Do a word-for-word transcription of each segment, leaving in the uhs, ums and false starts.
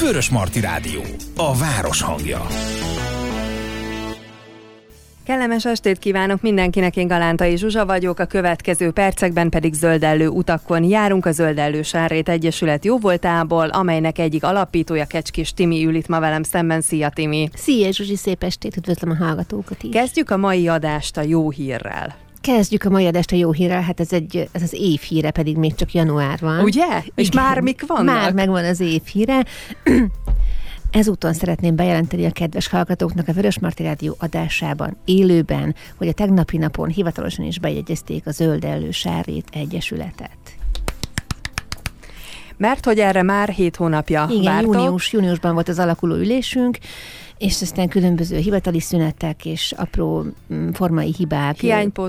Vörösmarty Rádió, a város hangja. Kellemes estét kívánok mindenkinek, én Galántai Zsuzsa vagyok, a következő percekben pedig zöldellő utakon járunk a Zöldellő Sárrét Egyesület jóvoltából, amelynek egyik alapítója Kecskés Timi ül itt ma velem szemben. Szia Timi! Szia Zsuzsi, szép estét, üdvözlöm a hallgatókat is! Kezdjük a mai adást a jó hírrel. Kezdjük a mai adást a jó hírrel, hát ez, egy, ez az év híre, pedig még csak január van. Ugye? Igen. És már mik vannak? Már megvan az év híre. Ezúton szeretném bejelenteni a kedves hallgatóknak a Vörösmarty Rádió adásában, élőben, hogy a tegnapi napon hivatalosan is bejegyezték a Zöldellő Sárrét Egyesületet. Mert hogy erre már hét hónapja Igen, vártok. Június, júniusban volt az alakuló ülésünk, és aztán különböző hivatali szünetek és apró formai hibák,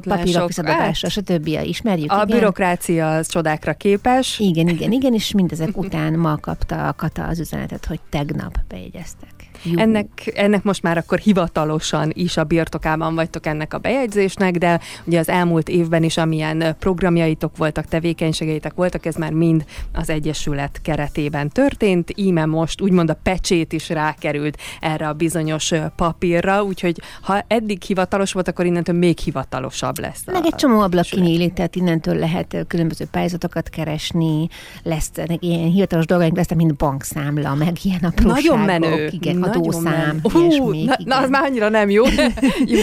papírok visszadogása, stb. Ismerjük. A igen. bürokrácia az csodákra képes. Igen, igen, igen, és mindezek után ma kapta a Kata az üzenetet, hogy tegnap bejegyeztek. Ennek, ennek most már akkor hivatalosan is a birtokában vagytok ennek a bejegyzésnek, de ugye az elmúlt évben is amilyen programjaitok voltak, tevékenységeitek voltak, ez már mind az Egyesület keretében történt, íme most úgymond a pecsét is rákerült erre a bizonyos papírra, úgyhogy ha eddig hivatalos volt, akkor innentől még hivatalosabb lesz. Meg egy csomó ablak kinyílik, tehát innentől lehet különböző pályázatokat keresni, lesz ilyen hivatalos dolgaink, lesznek, mint bankszámla, meg ilyen apróságok. Nagyon menő. Igen, adószám, uh, ilyesmi. Na, na, az már annyira nem jó. Jó.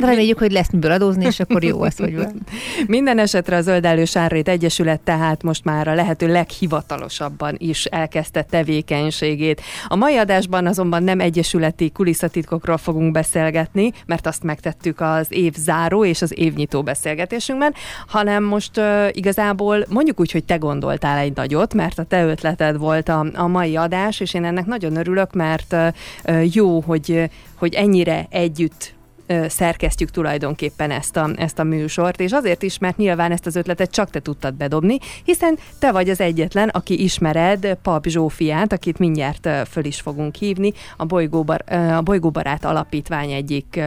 De reméljük, hogy lesz miből adózni, és akkor jó az, hogy van. Minden esetre a Zöldellő Sárrét Egyesület tehát most már a lehető leghivatalosabban is elkezdte tevékenységét. A mai adásban azonban nem egyesületi kulisszatitkokról fogunk beszélgetni, mert azt megtettük az évzáró és az évnyitó beszélgetésünkben, hanem most uh, igazából mondjuk úgy, hogy te gondoltál egy nagyot, mert a te ötleted volt a, a mai adás, és én ennek nagyon örülök, mert uh, jó, hogy, hogy ennyire együtt szerkesztjük tulajdonképpen ezt a, ezt a műsort, és azért is, mert nyilván ezt az ötletet csak te tudtad bedobni, hiszen te vagy az egyetlen, aki ismered Papp Zsófiát, akit mindjárt föl is fogunk hívni, a Bolygó, Bar- a Bolygó Barát Alapítvány egyik,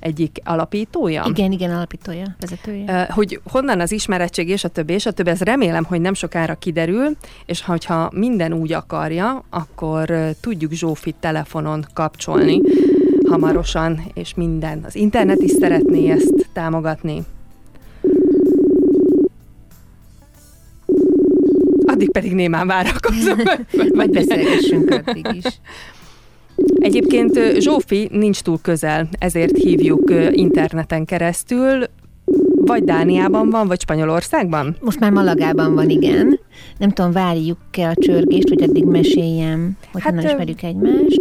egyik alapítója. Igen, igen, alapítója, vezetője. Hogy honnan az ismerettség, és a többi, és a többi, ez remélem, hogy nem sokára kiderül, és hogyha minden úgy akarja, akkor tudjuk Zsófit telefonon kapcsolni hamarosan, és minden. Az internet is szeretné ezt támogatni. Addig pedig némán várakozom. Vagy beszélgessünk addig is. Egyébként Zsófi nincs túl közel, ezért hívjuk interneten keresztül. Vagy Dániában van, vagy Spanyolországban? Most már Malagában van, igen. Nem tudom, várjuk-e a csörgést, hogy addig meséljem, hogy hát, honnan ismerjük egymást.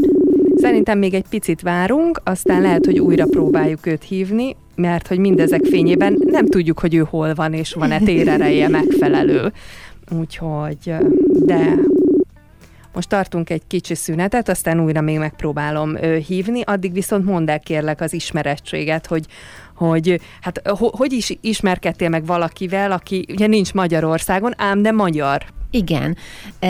Szerintem még egy picit várunk, aztán lehet, hogy újra próbáljuk őt hívni, mert hogy mindezek fényében nem tudjuk, hogy ő hol van, és van-e térereje megfelelő. Úgyhogy, de most tartunk egy kicsi szünetet, aztán újra még megpróbálom hívni, addig viszont mondd el kérlek az ismerettséget, hogy hogy hát ho, hogy is ismerkedtél meg valakivel, aki ugye nincs Magyarországon, ám de magyar. Igen.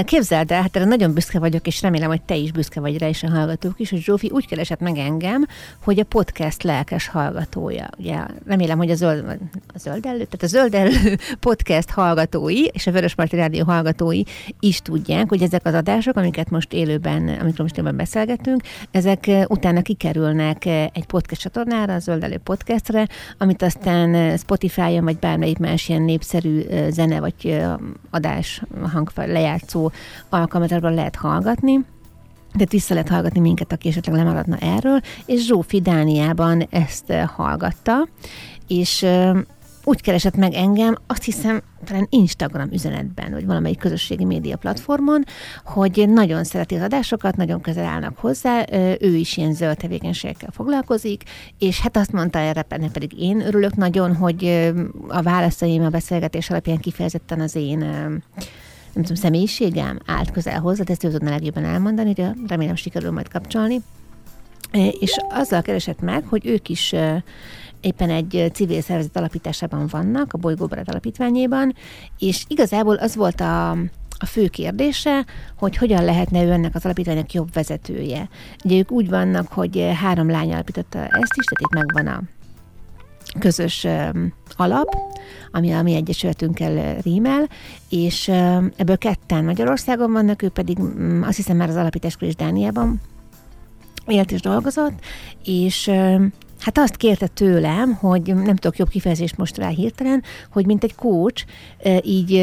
Képzeld el, hát erre nagyon büszke vagyok, és remélem, hogy te is büszke vagy rá, és a hallgatók is, hogy Zsófi úgy keresett meg engem, hogy a podcast lelkes hallgatója. Ugye, remélem, hogy a zöld, a zöldellő, tehát a zöldellő podcast hallgatói, és a Vörösmarty Rádió hallgatói is tudják, hogy ezek az adások, amiket most élőben, amikről most élőben beszélgetünk, ezek utána kikerülnek egy podcast csatornára, a Zöldellő podcastra, amit aztán Spotify-on vagy bármelyik más ilyen népszerű zene vagy adás hanglejátszó alkalmatokban lehet hallgatni. Tehát vissza lehet hallgatni minket, aki esetleg lemaradna erről, és Zsófi Dániában ezt hallgatta, és úgy keresett meg engem, azt hiszem, talán Instagram üzenetben, vagy valamelyik közösségi média platformon, hogy nagyon szereti az adásokat, nagyon közel állnak hozzá, ő is ilyen zöld tevékenységekkel foglalkozik, és hát azt mondta erre, pedig én örülök nagyon, hogy a válaszaim a beszélgetés alapján kifejezetten az én nem tudom, személyiségem állt közel hozzá, de ezt ő tudna legjobban elmondani, de remélem sikerül majd kapcsolni. És azzal keresett meg, hogy ők is éppen egy civil szervezet alapításában vannak, a Bolygó Barát Alapítványában, és igazából az volt a, a fő kérdése, hogy hogyan lehetne ő ennek az alapítványnak jobb vezetője. Ugye ők úgy vannak, hogy három lány alapította ezt is, tehát itt megvan a közös alap, ami a mi egyesületünkkel rímel, és ebből ketten Magyarországon vannak, ő pedig azt hiszem már az alapításkor is Dániában élt és dolgozott, és hát azt kérte tőlem, hogy nem tudok jobb kifejezést most rá hirtelen, hogy mint egy coach, így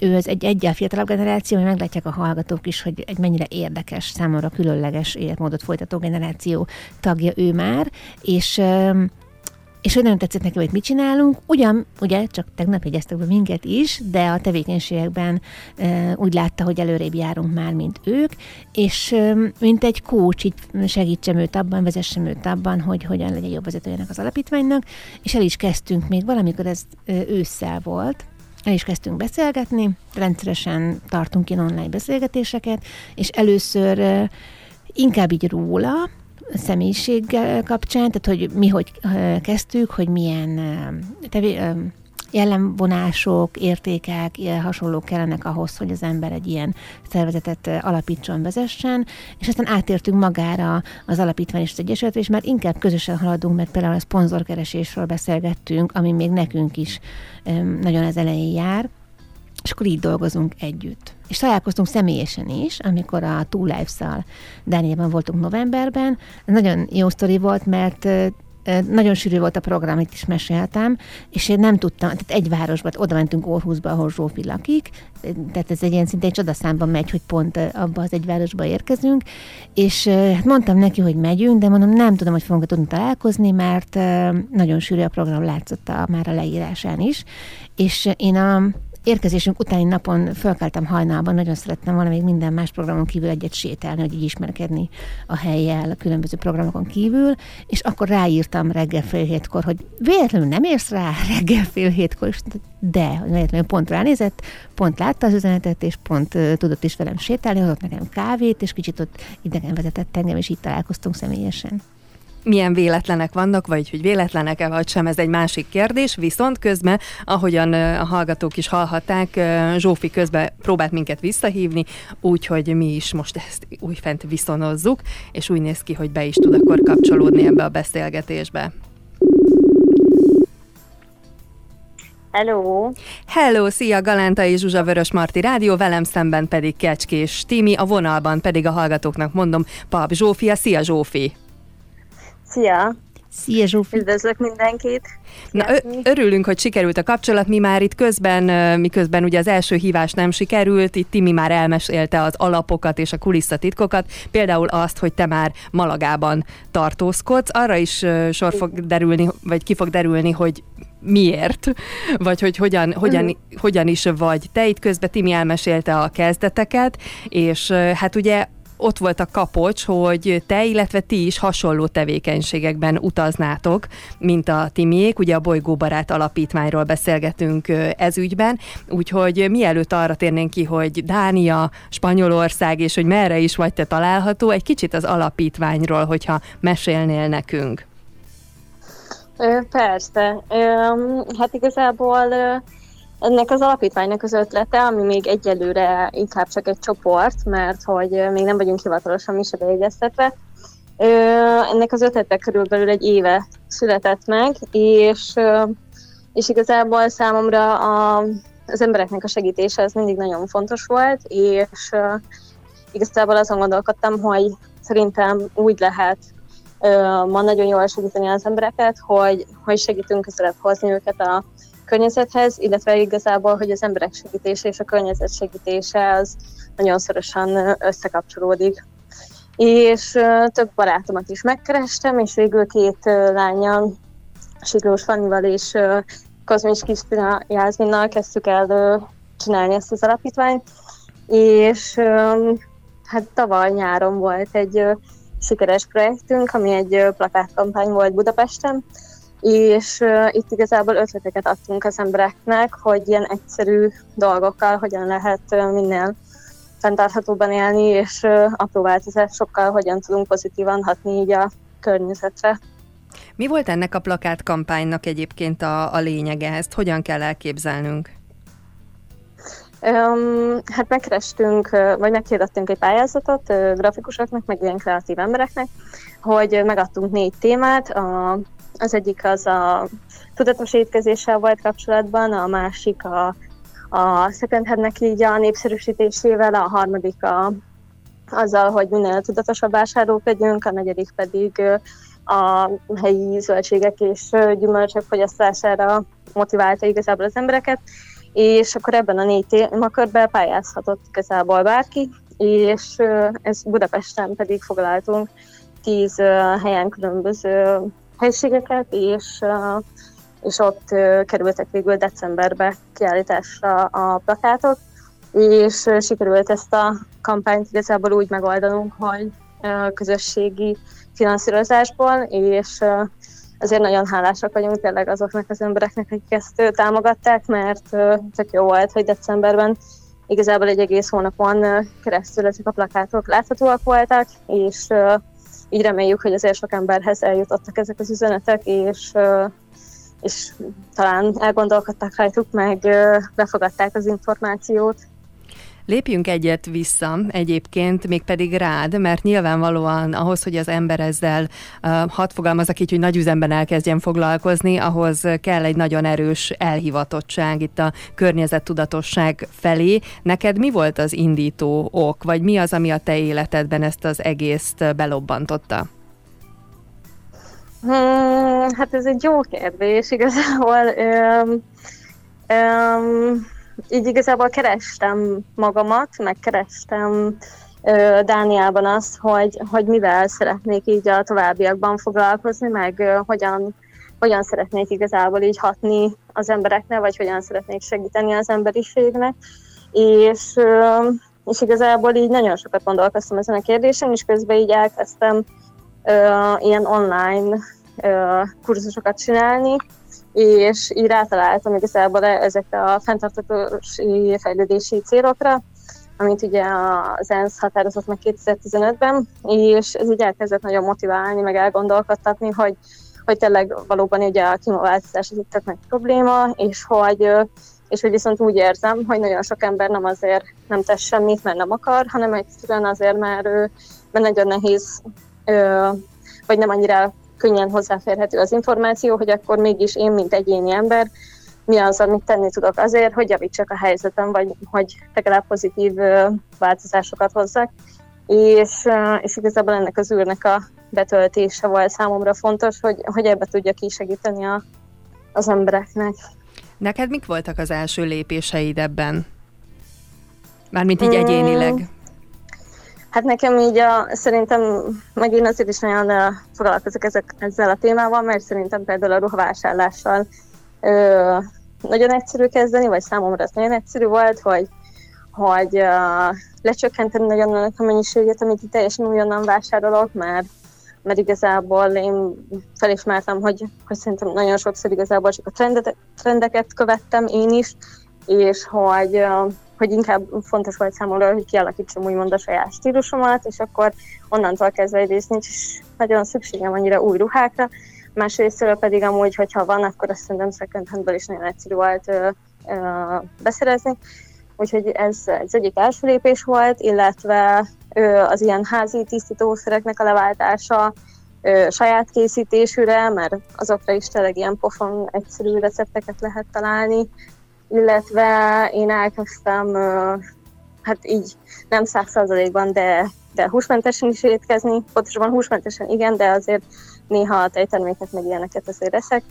ő az egy egyel fiatalabb generáció, hogy meglátják a hallgatók is, hogy egy mennyire érdekes, számomra különleges életmódot folytató generáció tagja ő már, és és hogy nagyon tetszett nekem, hogy mit csinálunk. Ugyan, ugye, csak tegnap jegyeztek be minket is, de a tevékenységekben e, úgy látta, hogy előrébb járunk már, mint ők, és e, mint egy coach, így segítsem őt abban, vezessem őt abban, hogy hogyan legyen jobb vezetőjének az alapítványnak, és el is kezdtünk még valamikor, ez ősszel volt, el is kezdtünk beszélgetni, rendszeresen tartunk ilyen online beszélgetéseket, és először e, inkább így róla, személyiséggel kapcsán, tehát hogy mi hogy kezdtük, hogy milyen tevé, jellemvonások, értékek, hasonlók kellenek ahhoz, hogy az ember egy ilyen szervezetet alapítson, vezessen, és aztán átértünk magára az alapítvány és az egyesületre, és már inkább közösen haladunk, mert például a szponzorkeresésről beszélgettünk, ami még nekünk is nagyon az elején jár, és akkor így dolgozunk együtt. És találkoztunk személyesen is, amikor a Two Life-szal Dániában voltunk novemberben. Nagyon jó sztori volt, mert nagyon sűrű volt a program, itt is meséltem, és én nem tudtam, tehát egy városban, oda mentünk Aarhusba, ahol Zsófi lakik, tehát ez egy ilyen szinte egy csodaszámban megy, hogy pont abba az egy városba érkezünk, és hát mondtam neki, hogy megyünk, de mondom, nem tudom, hogy fogunk tudni találkozni, mert nagyon sűrű a program, látszott a, már a leírásán is, és én a érkezésünk utáni napon fölkeltem hajnalban, nagyon szerettem volna még minden más programon kívül egyet sétálni, hogy így ismerkedni a helyjel, a különböző programokon kívül, és akkor ráírtam reggel fél hétkor, hogy véletlenül nem érsz rá reggel fél hétkor, és de véletlenül pont ránézett, pont látta az üzenetet, és pont uh, tudott is velem sétálni, hozott nekem kávét, és kicsit ott idegen vezetett engem, és így találkoztunk személyesen. Milyen véletlenek vannak, vagy hogy véletlenek-e vagy sem, ez egy másik kérdés, viszont közben, ahogyan a hallgatók is hallhatták, Zsófi közben próbált minket visszahívni, úgyhogy mi is most ezt újfent viszonozzuk, és úgy néz ki, hogy be is tud akkor kapcsolódni ebbe a beszélgetésbe. Hello! Hello, szia! Galántai Zsuzsa, Vörösmarty Rádió, velem szemben pedig Kecskés Timi, a vonalban pedig a hallgatóknak mondom, Papp Zsófia, szia Zsófi! Szia! Szia Zsófi! Üdvözlök mindenkit! Na, ö- örülünk, hogy sikerült a kapcsolat, mi már itt közben, miközben ugye az első hívás nem sikerült, itt Timi már elmesélte az alapokat és a kulisszatitkokat, például azt, hogy te már Malagában tartózkodsz, arra is sor fog derülni, vagy ki fog derülni, hogy miért, vagy hogy hogyan, hogyan, mm. hogyan is vagy. Te itt közben Timi elmesélte a kezdeteket, és hát ugye ott volt a kapocs, hogy te, illetve ti is hasonló tevékenységekben utaznátok, mint a Timiék. Ugye a Bolygó Barát Alapítványról beszélgetünk ez ügyben, úgyhogy mielőtt arra térnénk ki, hogy Dánia, Spanyolország, és hogy merre is vagy te található, egy kicsit az alapítványról, hogyha mesélnél nekünk. Persze. Hát igazából ennek az alapítványnak az ötlete, ami még egyelőre inkább csak egy csoport, mert hogy még nem vagyunk hivatalosan mi se beegyeztetve. Ennek az ötlete körülbelül egy éve született meg, és, és igazából számomra a, az embereknek a segítése ez mindig nagyon fontos volt, és igazából azon gondolkodtam, hogy szerintem úgy lehet ma nagyon jól segíteni az embereket, hogy, hogy segítünk közelebb hozni őket a környezethez, illetve igazából, hogy az emberek segítése és a környezet segítése az nagyon szorosan összekapcsolódik. És több barátomat is megkerestem, és végül két lányal, Siklós Fannyval és Kozmics Kispina Jászminnal kezdtük el csinálni ezt az alapítványt, és hát tavaly nyáron volt egy sikeres projektünk, ami egy plakátkampány volt Budapesten, és uh, itt igazából ötleteket adtunk az embereknek, hogy ilyen egyszerű dolgokkal hogyan lehet uh, minél fenntarthatóban élni, és uh, apró változásokkal hogyan tudunk pozitívan hatni így a környezetre. Mi volt ennek a plakátkampánynak egyébként a, a lényege? Ezt hogyan kell elképzelnünk? Um, hát megkerestünk, vagy meghirdettünk egy pályázatot uh, grafikusoknak, meg ilyen kreatív embereknek, hogy megadtunk négy témát, a Az egyik az a tudatos étkezéssel volt kapcsolatban, a másik a, a second handnek így a népszerűsítésével, a harmadik a, azzal, hogy minél tudatosabb vásárlók legyünk, a negyedik pedig a helyi zöldségek és gyümölcsök fogyasztására motiválta igazából az embereket, és akkor ebben a négy témakörben pályázhatott igazából bárki, és ez Budapesten pedig foglaltunk tíz helyen különböző helyiségeket, és, és ott kerültek végül decemberben kiállításra a plakátok, és sikerült ezt a kampányt igazából úgy megoldanunk, hogy közösségi finanszírozásból, és azért nagyon hálásak vagyunk tényleg azoknak az embereknek, akik ezt támogatták, mert tök jó volt, hogy decemberben igazából egy egész hónapon keresztül ezek a plakátok láthatóak voltak, és így reméljük, hogy azért sok emberhez eljutottak ezek az üzenetek, és, és talán elgondolkodtak rajtuk, meg befogadták az információt. Lépjünk egyet vissza egyébként, mégpedig rád, mert nyilvánvalóan ahhoz, hogy az ember ezzel, hadd fogalmazzak így, hogy nagyüzemben elkezdjen foglalkozni, ahhoz kell egy nagyon erős elhivatottság itt a környezettudatosság felé. Neked mi volt az indító ok, vagy mi az, ami a te életedben ezt az egészt belobbantotta? Hmm, hát ez egy jó kérdés igazából. Um, um... Így igazából kerestem magamat, megkerestem ö, Dániában azt, hogy, hogy mivel szeretnék így a továbbiakban foglalkozni, meg ö, hogyan, hogyan szeretnék igazából így hatni az embereknek, vagy hogyan szeretnék segíteni az emberiségnek. És, ö, és igazából így nagyon sokat gondolkoztam ezen a kérdésen, és közben így elkezdtem ö, ilyen online ö, kurzusokat csinálni, és így rátaláltam igazából ezekre a fenntartatós fejlődési célokra, amit ugye az ENSZ határozott meg kétezer-tizenötben, és ez így elkezdett nagyon motiválni, meg elgondolkodtatni, hogy, hogy tényleg valóban ugye a klímaváltozás az itt tök nagy probléma, és hogy, és hogy viszont úgy érzem, hogy nagyon sok ember nem azért nem tesz semmit, mert nem akar, hanem egyszerűen azért, mert, mert nagyon nehéz, vagy nem annyira könnyen hozzáférhető az információ, hogy akkor mégis én, mint egyéni ember, mi az, amit tenni tudok azért, hogy javítsak a helyzetem, vagy hogy legalább pozitív változásokat hozzak. És, és igazából ennek az űrnek a betöltése volt számomra fontos, hogy, hogy ebbe tudja kisegíteni a, az embereknek. Neked mik voltak az első lépéseid ebben? Mármint így egyénileg. Hmm. Hát nekem így a, szerintem, meg én azért is nagyon foglalkozok ezek, ezzel a témával, mert szerintem például a ruhavásárlással ö, nagyon egyszerű kezdeni, vagy számomra ez nagyon egyszerű volt, hogy, hogy ö, lecsökkenteni nagyon annak a mennyiséget, amit itt teljesen újonnan vásárolok, mert, mert igazából én felismertem, hogy, hogy szerintem nagyon sokszor igazából csak a trendet, trendeket követtem én is, és hogy... Ö, hogy inkább fontos volt számomra, hogy kialakítsam úgymond a saját stílusomat, és akkor onnantól kezdve egyrészt nincs is nagyon szükségem annyira új ruhákra, másrésztől pedig amúgy, hogyha van, akkor azt szerintem second handből is nagyon egyszerű volt ö, ö, beszerezni. Úgyhogy ez az egyik első lépés volt, illetve ö, az ilyen házi tisztítószereknek a leváltása ö, saját készítésűre, mert azokra is tényleg ilyen pofon egyszerű recepteket lehet találni, illetve én elkezdtem, hát így nem száz százalékban, de, de húsmentesen is étkezni, pontosabban húsmentesen igen, de azért néha a tejterméket meg ilyeneket azért eszek.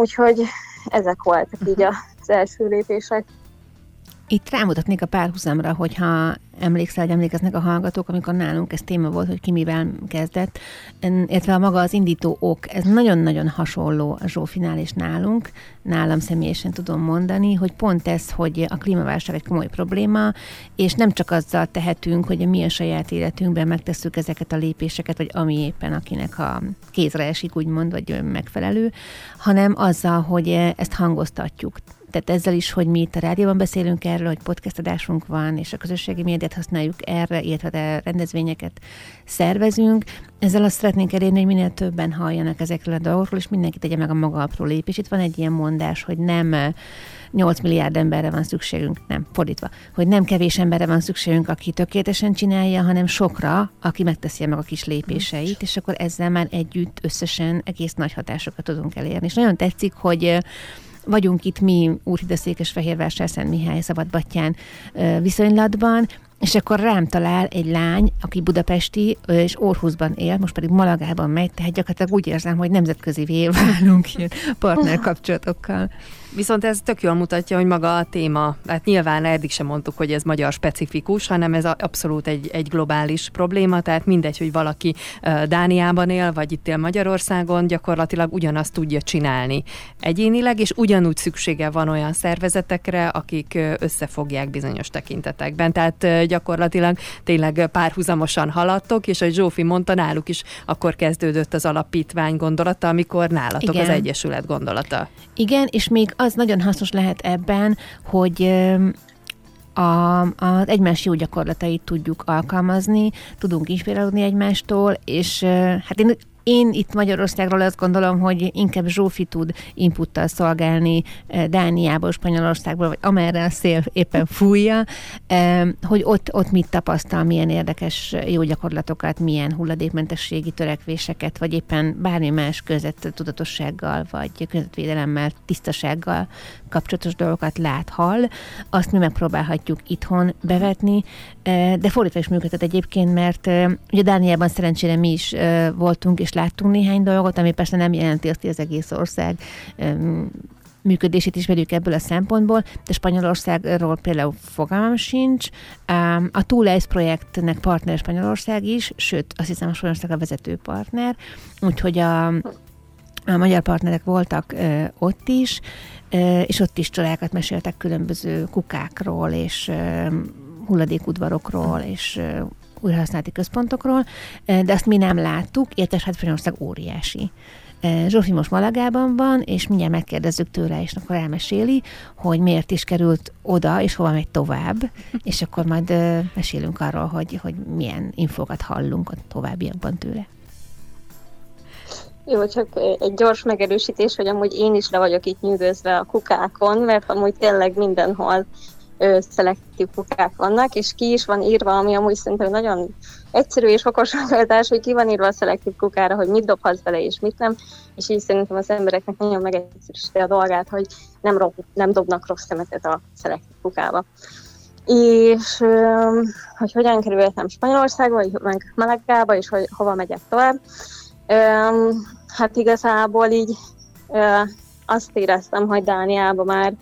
Úgyhogy ezek voltak így az első lépések. Itt rámutatnék a párhuzamra, hogyha emlékszel, hogy emlékeznek a hallgatók, amikor nálunk ez téma volt, hogy ki mivel kezdett, illetve a maga az indító ok, ez nagyon-nagyon hasonló a Zsófinál és nálunk, nálam személyesen tudom mondani, hogy pont ez, hogy a klímaválság egy komoly probléma, és nem csak azzal tehetünk, hogy mi a saját életünkben megtesszük ezeket a lépéseket, vagy ami éppen akinek a kézre esik, úgymond, vagy megfelelő, hanem azzal, hogy ezt hangoztatjuk. tehát ezzel is, hogy mi itt a rádióban beszélünk erről, hogy podcast adásunk van, és a közösségi médiát használjuk erre, illetve rendezvényeket szervezünk. Ezzel azt szeretnénk elérni, hogy minél többen halljanak ezekről a dolgokról, és mindenki tegye meg a maga apró lépés. Itt van egy ilyen mondás, hogy nem nyolc milliárd emberre van szükségünk, nem, fordítva, hogy nem kevés emberre van szükségünk, aki tökéletesen csinálja, hanem sokra, aki megteszi meg a kis lépéseit, és akkor ezzel már együtt összesen egész nagy hatásokat tudunk elérni. És nagyon tetszik, hogy vagyunk itt mi Úrhida, Székesfehérvásár, Szentmihály, Szabadbattyán viszonylatban, és akkor rám talál egy lány, aki budapesti, és Aarhusban él, most pedig Malagában megy, tehát gyakorlatilag úgy érzem, hogy nemzetközivé válunk ilyen partnerkapcsolatokkal. Viszont ez tök jól mutatja, hogy maga a téma, hát nyilván eddig sem mondtuk, hogy ez magyar specifikus, hanem ez abszolút egy, egy globális probléma, tehát mindegy, hogy valaki Dániában él, vagy itt él Magyarországon, gyakorlatilag ugyanazt tudja csinálni egyénileg, és ugyanúgy szüksége van olyan szervezetekre, akik összefogják bizonyos tekintetekben. Tehát gyakorlatilag tényleg párhuzamosan haladtok, és ahogy Zsófi mondta, náluk is akkor kezdődött az alapítvány gondolata, amikor nálatok Igen. az Egyesület gondolata. Igen, és még az nagyon hasznos lehet ebben, hogy a, az egymás jó gyakorlatait tudjuk alkalmazni, tudunk inspirálódni egymástól, és hát én, én itt Magyarországról azt gondolom, hogy inkább Zsófi tud inputtal szolgálni Dániából, Spanyolországból, vagy amerre a szél éppen fújja, hogy ott, ott mit tapasztal, milyen érdekes jó gyakorlatokat, milyen hulladékmentességi törekvéseket, vagy éppen bármi más környezettudatossággal, vagy környezetvédelemmel, tisztasággal kapcsolatos dolgokat lát, hall. Azt mi megpróbálhatjuk itthon bevetni, de fordítva is működhet egyébként, mert ugye Dániában szerencsére mi is voltunk, és láttunk néhány dolgot, ami persze nem jelenti azt, hogy az egész ország um, működését ismerjük ebből a szempontból, de Spanyolországról például fogalmam sincs. Um, a Two Life projektnek partner Spanyolország is, sőt, azt hiszem, a Spanyolország a vezető partner, úgyhogy a, a magyar partnerek voltak uh, ott is, uh, és ott is csodákat meséltek különböző kukákról, és uh, hulladékudvarokról, és uh, újrahasználati központokról, de azt mi nem láttuk, értes, hát Spanyolország óriási. Zsófi most Malagában van, és mindjárt megkérdezzük tőle, és akkor elmeséli, hogy miért is került oda, és hova megy tovább, és akkor majd mesélünk arról, hogy, hogy milyen infókat hallunk a továbbiakban tőle. Jó, csak egy gyors megerősítés, hogy amúgy én is le vagyok itt nyűgözve a kukákon, mert amúgy tényleg mindenhol szelektív kukák vannak, és ki is van írva, ami amúgy szerintem nagyon egyszerű és okos megoldás, hogy ki van írva a szelektív kukára, hogy mit dobhatsz bele és mit nem, és így szerintem az embereknek nagyon megegyszerűsíti a dolgát, hogy nem, rob, nem dobnak rossz szemetet a szelektív kukába. És hogy hogyan kerültem Spanyolországba, meg Malagába, és hogy hova megyek tovább, hát igazából így azt éreztem, hogy Dániába már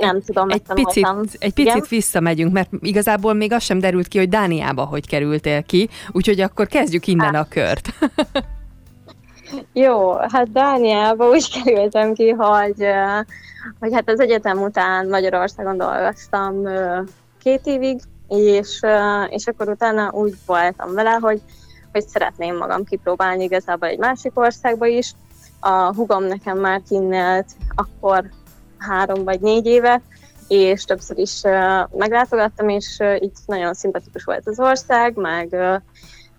Nem tudom, egy picit, egy picit visszamegyünk, mert igazából még az sem derült ki, hogy Dániába hogy kerültél ki, úgyhogy akkor kezdjük innen hát. a kört. Jó, hát Dániába úgy kerültem ki, hogy, hogy hát az egyetem után Magyarországon dolgoztam két évig, és, és akkor utána úgy voltam vele, hogy, hogy szeretném magam kipróbálni igazából egy másik országba is. A hugom nekem már kinnelt akkor három vagy négy éve, és többször is uh, meglátogattam, és uh, így nagyon szimpatikus volt az ország, meg uh,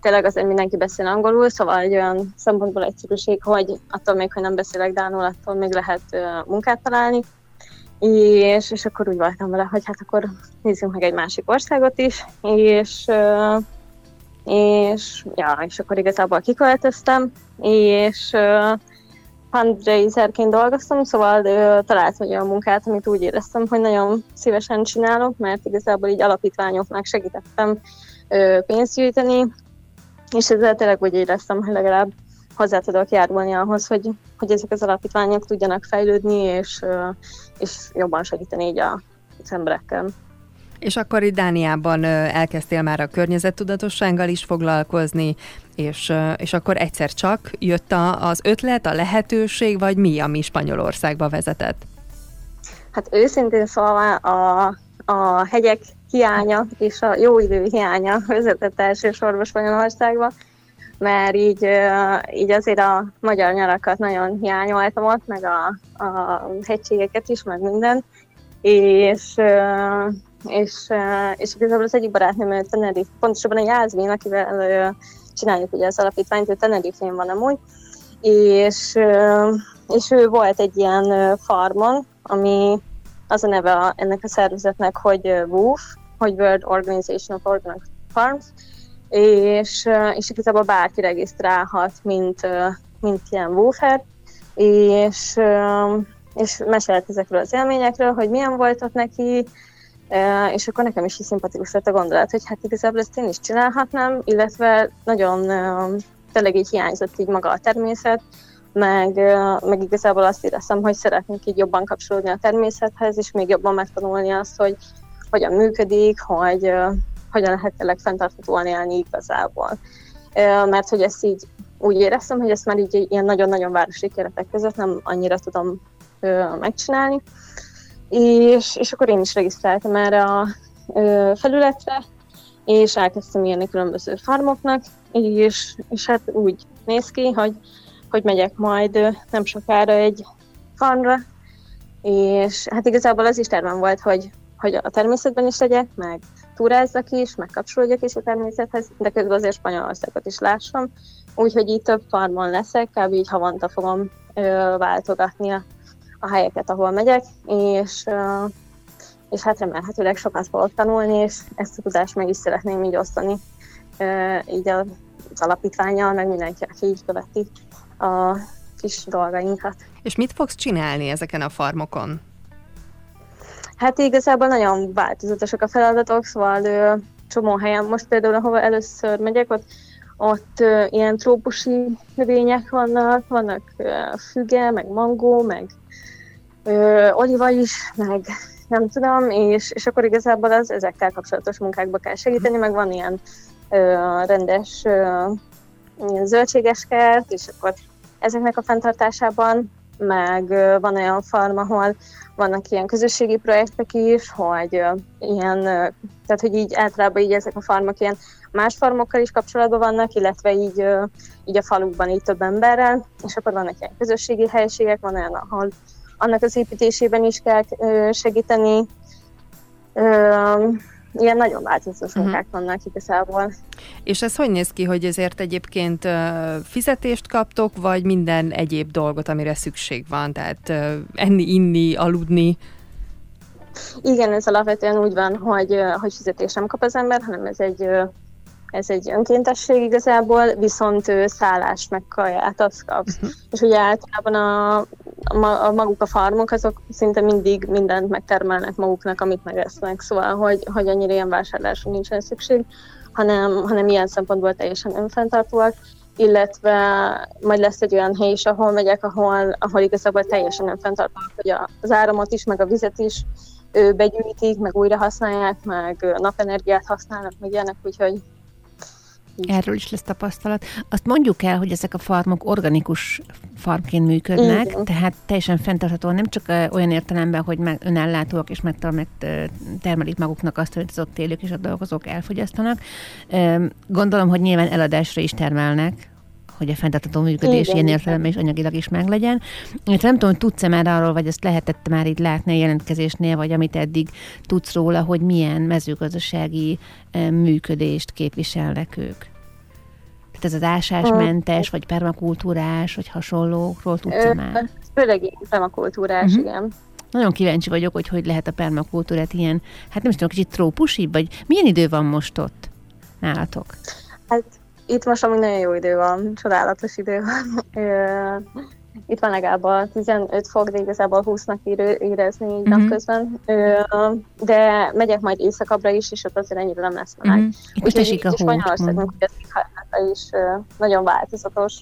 tényleg azért mindenki beszél angolul, szóval egy olyan szempontból egyszerűség, hogy attól még, hogy nem beszélek dánul, attól még lehet uh, munkát találni, és, és akkor úgy voltam vele, hogy hát akkor nézzünk meg egy másik országot is, és, uh, és, ja, és akkor igazából kiköltöztem, és uh, fundraiserként dolgoztam, szóval uh, találtam olyan munkát, amit úgy éreztem, hogy nagyon szívesen csinálok, mert igazából így alapítványoknak segítettem uh, pénzt gyűjteni, és ezzel tényleg úgy éreztem, hogy legalább hozzá tudok járulni ahhoz, hogy, hogy ezek az alapítványok tudjanak fejlődni, és, uh, és jobban segíteni így a, az emberekkel. És akkor itt Dániában elkezdtél már a környezettudatossággal is foglalkozni, és, és akkor egyszer csak jött a, az ötlet, a lehetőség, vagy mi, ami Spanyolországba vezetett? Hát őszintén szóval a, a hegyek hiánya és a jó idő hiánya vezetett elsősorban Spanyolországba, mert így, így azért a magyar nyarakat nagyon hiányoltam ott, meg a, a hegységeket is, meg minden. És, és, és igazából az egyik barátnőm, ő Tenerife, pontosabban a Jászmin, akivel csináljuk ugye az alapítványt, ő Tenerife-n van amúgy, és, és ő volt egy ilyen farmon, ami az a neve a, ennek a szervezetnek, hogy WOOF, hogy World Organization of Organic Farms, és, és igazából bárki regisztrálhat, mint, mint ilyen woofer, és, és mesélt ezekről az élményekről, hogy milyen volt ott neki, és akkor nekem is szimpatikus lett a gondolat, hogy hát igazából ezt én is csinálhatnám, illetve nagyon tényleg így hiányzott így maga a természet, meg, meg igazából azt éreztem, hogy szeretnék így jobban kapcsolódni a természethez, és még jobban megtanulni azt, hogy hogyan működik, hogy hogyan lehet tényleg fenntarthatóan élni igazából. Mert hogy ezt így úgy éreztem, hogy ezt már így ilyen nagyon-nagyon városi keretek között nem annyira tudom megcsinálni. És, és akkor én is regisztráltam erre a felületre, és elkezdtem írni különböző farmoknak, és, és hát úgy néz ki, hogy, hogy megyek majd nem sokára egy farmra, és hát igazából az is tervem volt, hogy, hogy a természetben is legyek, meg túrázzak is, meg kapcsolódjak is a természethez, de közben azért Spanyolországot is lássam, úgyhogy így több farmon leszek, kb. Így havonta fogom ö, váltogatni a, a helyeket, ahol megyek, és, ö, és hát remélhetőleg sokat fogok tanulni, és ezt a tudást meg is szeretném így osztani ö, így az alapítvánnyal, meg mindenki, aki így követi a kis dolgainkat. És mit fogsz csinálni ezeken a farmokon? Hát igazából nagyon változatosak a feladatok, szóval ö, csomó helyen most például, ahova először megyek, ott, ott ö, ilyen trópusi növények vannak, vannak ö, füge, meg mangó, meg ö, oliva is, meg nem tudom, és, és akkor igazából az ezekkel kapcsolatos munkákba kell segíteni, meg van ilyen ö, rendes ö, ilyen zöldséges kert, és akkor ezeknek a fenntartásában, meg ö, van olyan farm, ahol vannak ilyen közösségi projektek is, hogy uh, ilyen, uh, tehát hogy így általában így ezek a farmok ilyen más farmokkal is kapcsolatban vannak, illetve így, uh, így a falukban így több emberrel, és akkor vannak ilyen közösségi helyiségek, van olyan, ahol annak az építésében is kell uh, segíteni. Uh, Ilyen nagyon változatos munkák uh-huh. vannak igazából. És ez hogy néz ki, hogy ezért egyébként fizetést kaptok, vagy minden egyéb dolgot, amire szükség van? Tehát enni, inni, aludni? Igen, ez alapvetően úgy van, hogy, hogy fizetést nem kap az ember, hanem ez egy, ez egy önkéntesség igazából, viszont szállást meg kaját, azt kapsz. Uh-huh. És ugye általában a, a, a maguk a farmok, azok szinte mindig mindent megtermelnek maguknak, amit megesznek. Szóval, hogy, hogy annyira ilyen vásárlásra nincsen szükség, hanem, hanem ilyen szempontból teljesen önfenntartóak, illetve majd lesz egy olyan hely is, ahol megyek, ahol, ahol igazából teljesen önfenntartóak, hogy az áramot is, meg a vizet is begyűjtik, meg újra használják, meg napenergiát használnak, meg ilyenek, úgyhogy erről is lesz tapasztalat. Azt mondjuk el, hogy ezek a farmok organikus farmként működnek, igen. Tehát teljesen fenntarthatóan, nem csak olyan értelemben, hogy önellátóak és megtermelik maguknak azt, hogy az ott élők és a dolgozók elfogyasztanak. Gondolom, hogy nyilván eladásra is termelnek, hogy a fenntartható működés igen, ilyen értelemben is anyagilag is meglegyen. Én nem tudom, hogy tudsz-e már arról, vagy ezt lehetett már itt látni a jelentkezésnél, vagy amit eddig tudsz róla, hogy milyen mezőgazdasági működést képviselnek ők. Tehát ez az ásásmentes, vagy permakultúrás, vagy hasonlókról tudsz-e már? Főleg én permakultúrás, uh-huh. igen. Nagyon kíváncsi vagyok, hogy hogy lehet a permakultúrát ilyen, hát nem is tudom, kicsit trópusibb, vagy milyen idő van most ott nálatok? Hát itt most amúgy nagyon jó idő van, csodálatos idő van. Itt van legalább tizenöt fok, de igazából húsznak érezni így mm-hmm. napközben. De megyek majd éjszakabbra is, és ott azért ennyire nem lesz meleg. Mm-hmm. Itt úgy, esik a hó. Spanyolországunk, hogy az éghajlata is nagyon változatos.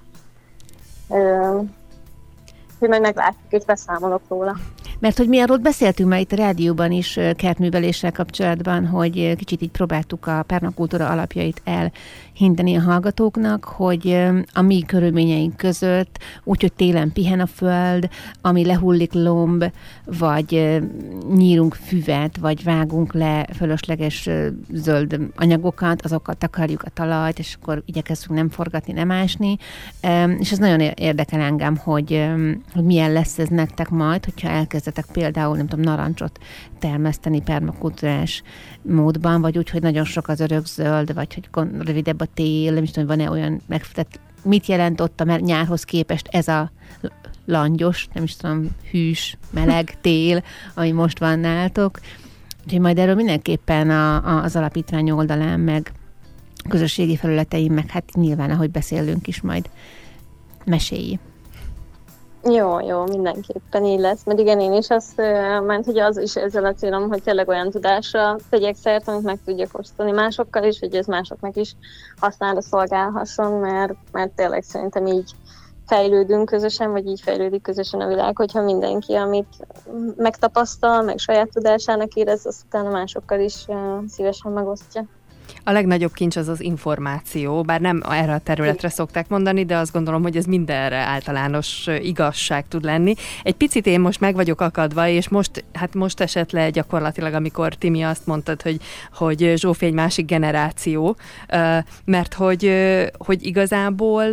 Úgyhogy majd meglátjuk, hogy beszámolok róla. Mert hogy mi arról beszéltünk már itt a rádióban is kertműveléssel kapcsolatban, hogy kicsit így próbáltuk a permakultúra alapjait elhinteni a hallgatóknak, hogy a mi körülményeink között, úgyhogy télen pihen a föld, ami lehullik lomb, vagy nyírunk füvet, vagy vágunk le fölösleges zöld anyagokat, azokat takarjuk a talajt, és akkor igyekezzünk nem forgatni, nem ásni. És ez nagyon érdekel engem, hogy, hogy milyen lesz ez nektek majd, hogyha elkezdetek például, nem tudom, narancsot termeszteni permakultúrás módban, vagy úgy, hogy nagyon sok az örökzöld, vagy hogy rövidebb a tél, nem is tudom, van-e olyan megfetett. Mit jelent ott a nyárhoz képest ez a langyos, nem is tudom, hűs, meleg tél, ami most van nálatok. Úgyhogy majd erről mindenképpen a, a, az alapítvány oldalán, meg közösségi felületeim, meg hát nyilván, ahogy beszélünk is, majd mesélj. Jó, jó, mindenképpen így lesz. Mert igen, én is azt, mert hogy az is ezzel a célom, hogy tényleg olyan tudásra tegyek szert, amit meg tudjak osztani másokkal is, hogy ez másoknak is használra szolgálhasson, mert, mert tényleg szerintem így fejlődünk közösen, vagy így fejlődik közösen a világ, hogyha mindenki, amit megtapasztal, meg saját tudásának érez, azt utána másokkal is szívesen megosztja. A legnagyobb kincs az az információ, bár nem erre a területre szokták mondani, de azt gondolom, hogy ez mindenre általános igazság tud lenni. Egy picit én most meg vagyok akadva, és most, hát most esett le gyakorlatilag, amikor Timi azt mondtad, hogy, hogy Zsófia egy másik generáció, mert hogy, hogy igazából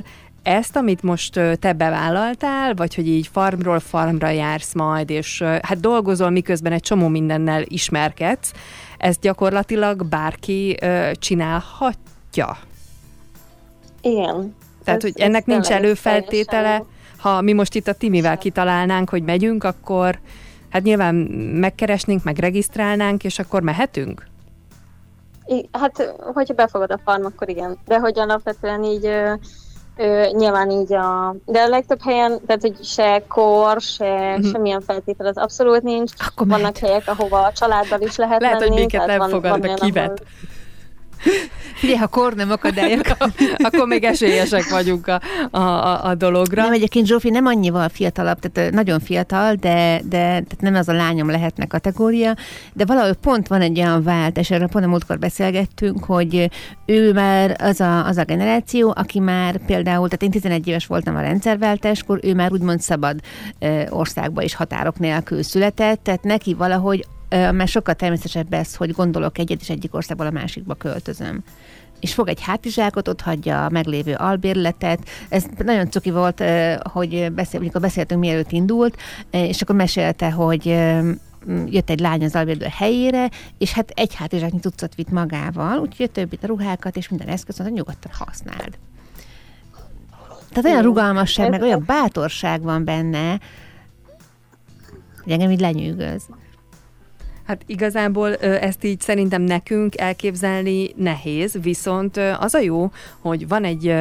ezt, amit most te bevállaltál, vagy hogy így farmról farmra jársz majd, és hát dolgozol, miközben egy csomó mindennel ismerkedsz, ezt gyakorlatilag bárki ö, csinálhatja. Igen. Tehát, hogy ez, ennek ez nincs előfeltétele, ha mi most itt a Timivel kitalálnánk, hogy megyünk, akkor hát nyilván megkeresnénk, meg regisztrálnánk, és akkor mehetünk? I- hát, hogyha befogad a farm, akkor igen. De hogy alapvetően így... Ö- Ő, nyilván így a... De a legtöbb helyen, tehát hogy se kor, se mm. semmilyen feltétel az abszolút nincs. Akkor vannak mehet. Helyek, ahova a családdal is lehet, lehet menni. Lehet, hogy minket nem van, fogadnak, van olyan, kivet. Ugye, ahol... ha kor nem akadályok, akkor még esélyesek vagyunk a, a, a dologra. Nem, egyébként Zsófi nem annyival fiatalabb, tehát nagyon fiatal, de, de tehát nem az a lányom lehetne kategória, de valahogy pont van egy olyan váltás, erről pont a múltkor beszélgettünk, hogy ő már az a, az a generáció, aki már például, tehát én tizenegy éves voltam a rendszerváltáskor, ő már úgymond szabad országba és határok nélkül született, tehát neki valahogy mert sokkal természetesebb ez, hogy gondolok egyet, és egyik országból a másikba költözöm. És fog egy hátizsákot, ott hagyja a meglévő albérletet. Ez nagyon cuki volt, hogy beszél, amikor beszéltünk, mielőtt indult, és akkor mesélte, hogy jött egy lány az albérlő helyére, és hát egy hátizsáknyi tucat vitt magával, úgyhogy többit a ruhákat, és minden eszközt, mondta, nyugodtan használd. Tehát olyan rugalmasság, meg olyan bátorság van benne, hogy engem így lenyűgöz. Hát igazából ezt így szerintem nekünk elképzelni nehéz, viszont az a jó, hogy van egy,